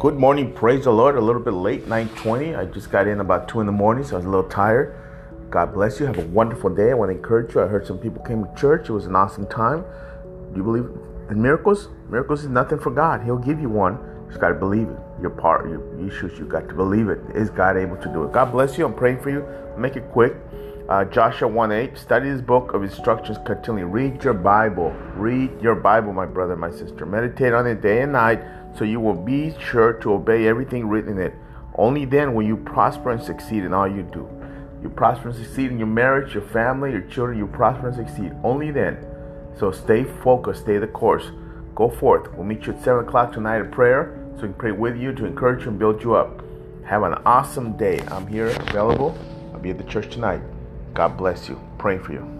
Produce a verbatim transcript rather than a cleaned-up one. Good morning, praise the Lord. A little bit late, nine twenty. I just got in about two in the morning, so I was a little tired. God bless you. Have a wonderful day. I want to encourage you. I heard some people came to church. It was an awesome time. Do you believe in miracles? Miracles is nothing for God. He'll give you one. You just got to believe it. Your part, your issues, you got to believe it. Is God able to do it? God bless you. I'm praying for you. Make it quick. Uh, Joshua one eight. Study this book of instructions continually. Read your Bible. Read your Bible, my brother, my sister. Meditate on it day and night so you will be sure to obey everything written in it. Only then will you prosper and succeed in all you do. You prosper and succeed in your marriage, your family, your children. You prosper and succeed. Only then. So stay focused. Stay the course. Go forth. We'll meet you at seven o'clock tonight at prayer so we can pray with you to encourage you and build you up. Have an awesome day. I'm here, available. I'll be at the church tonight. God bless you. Praying for you.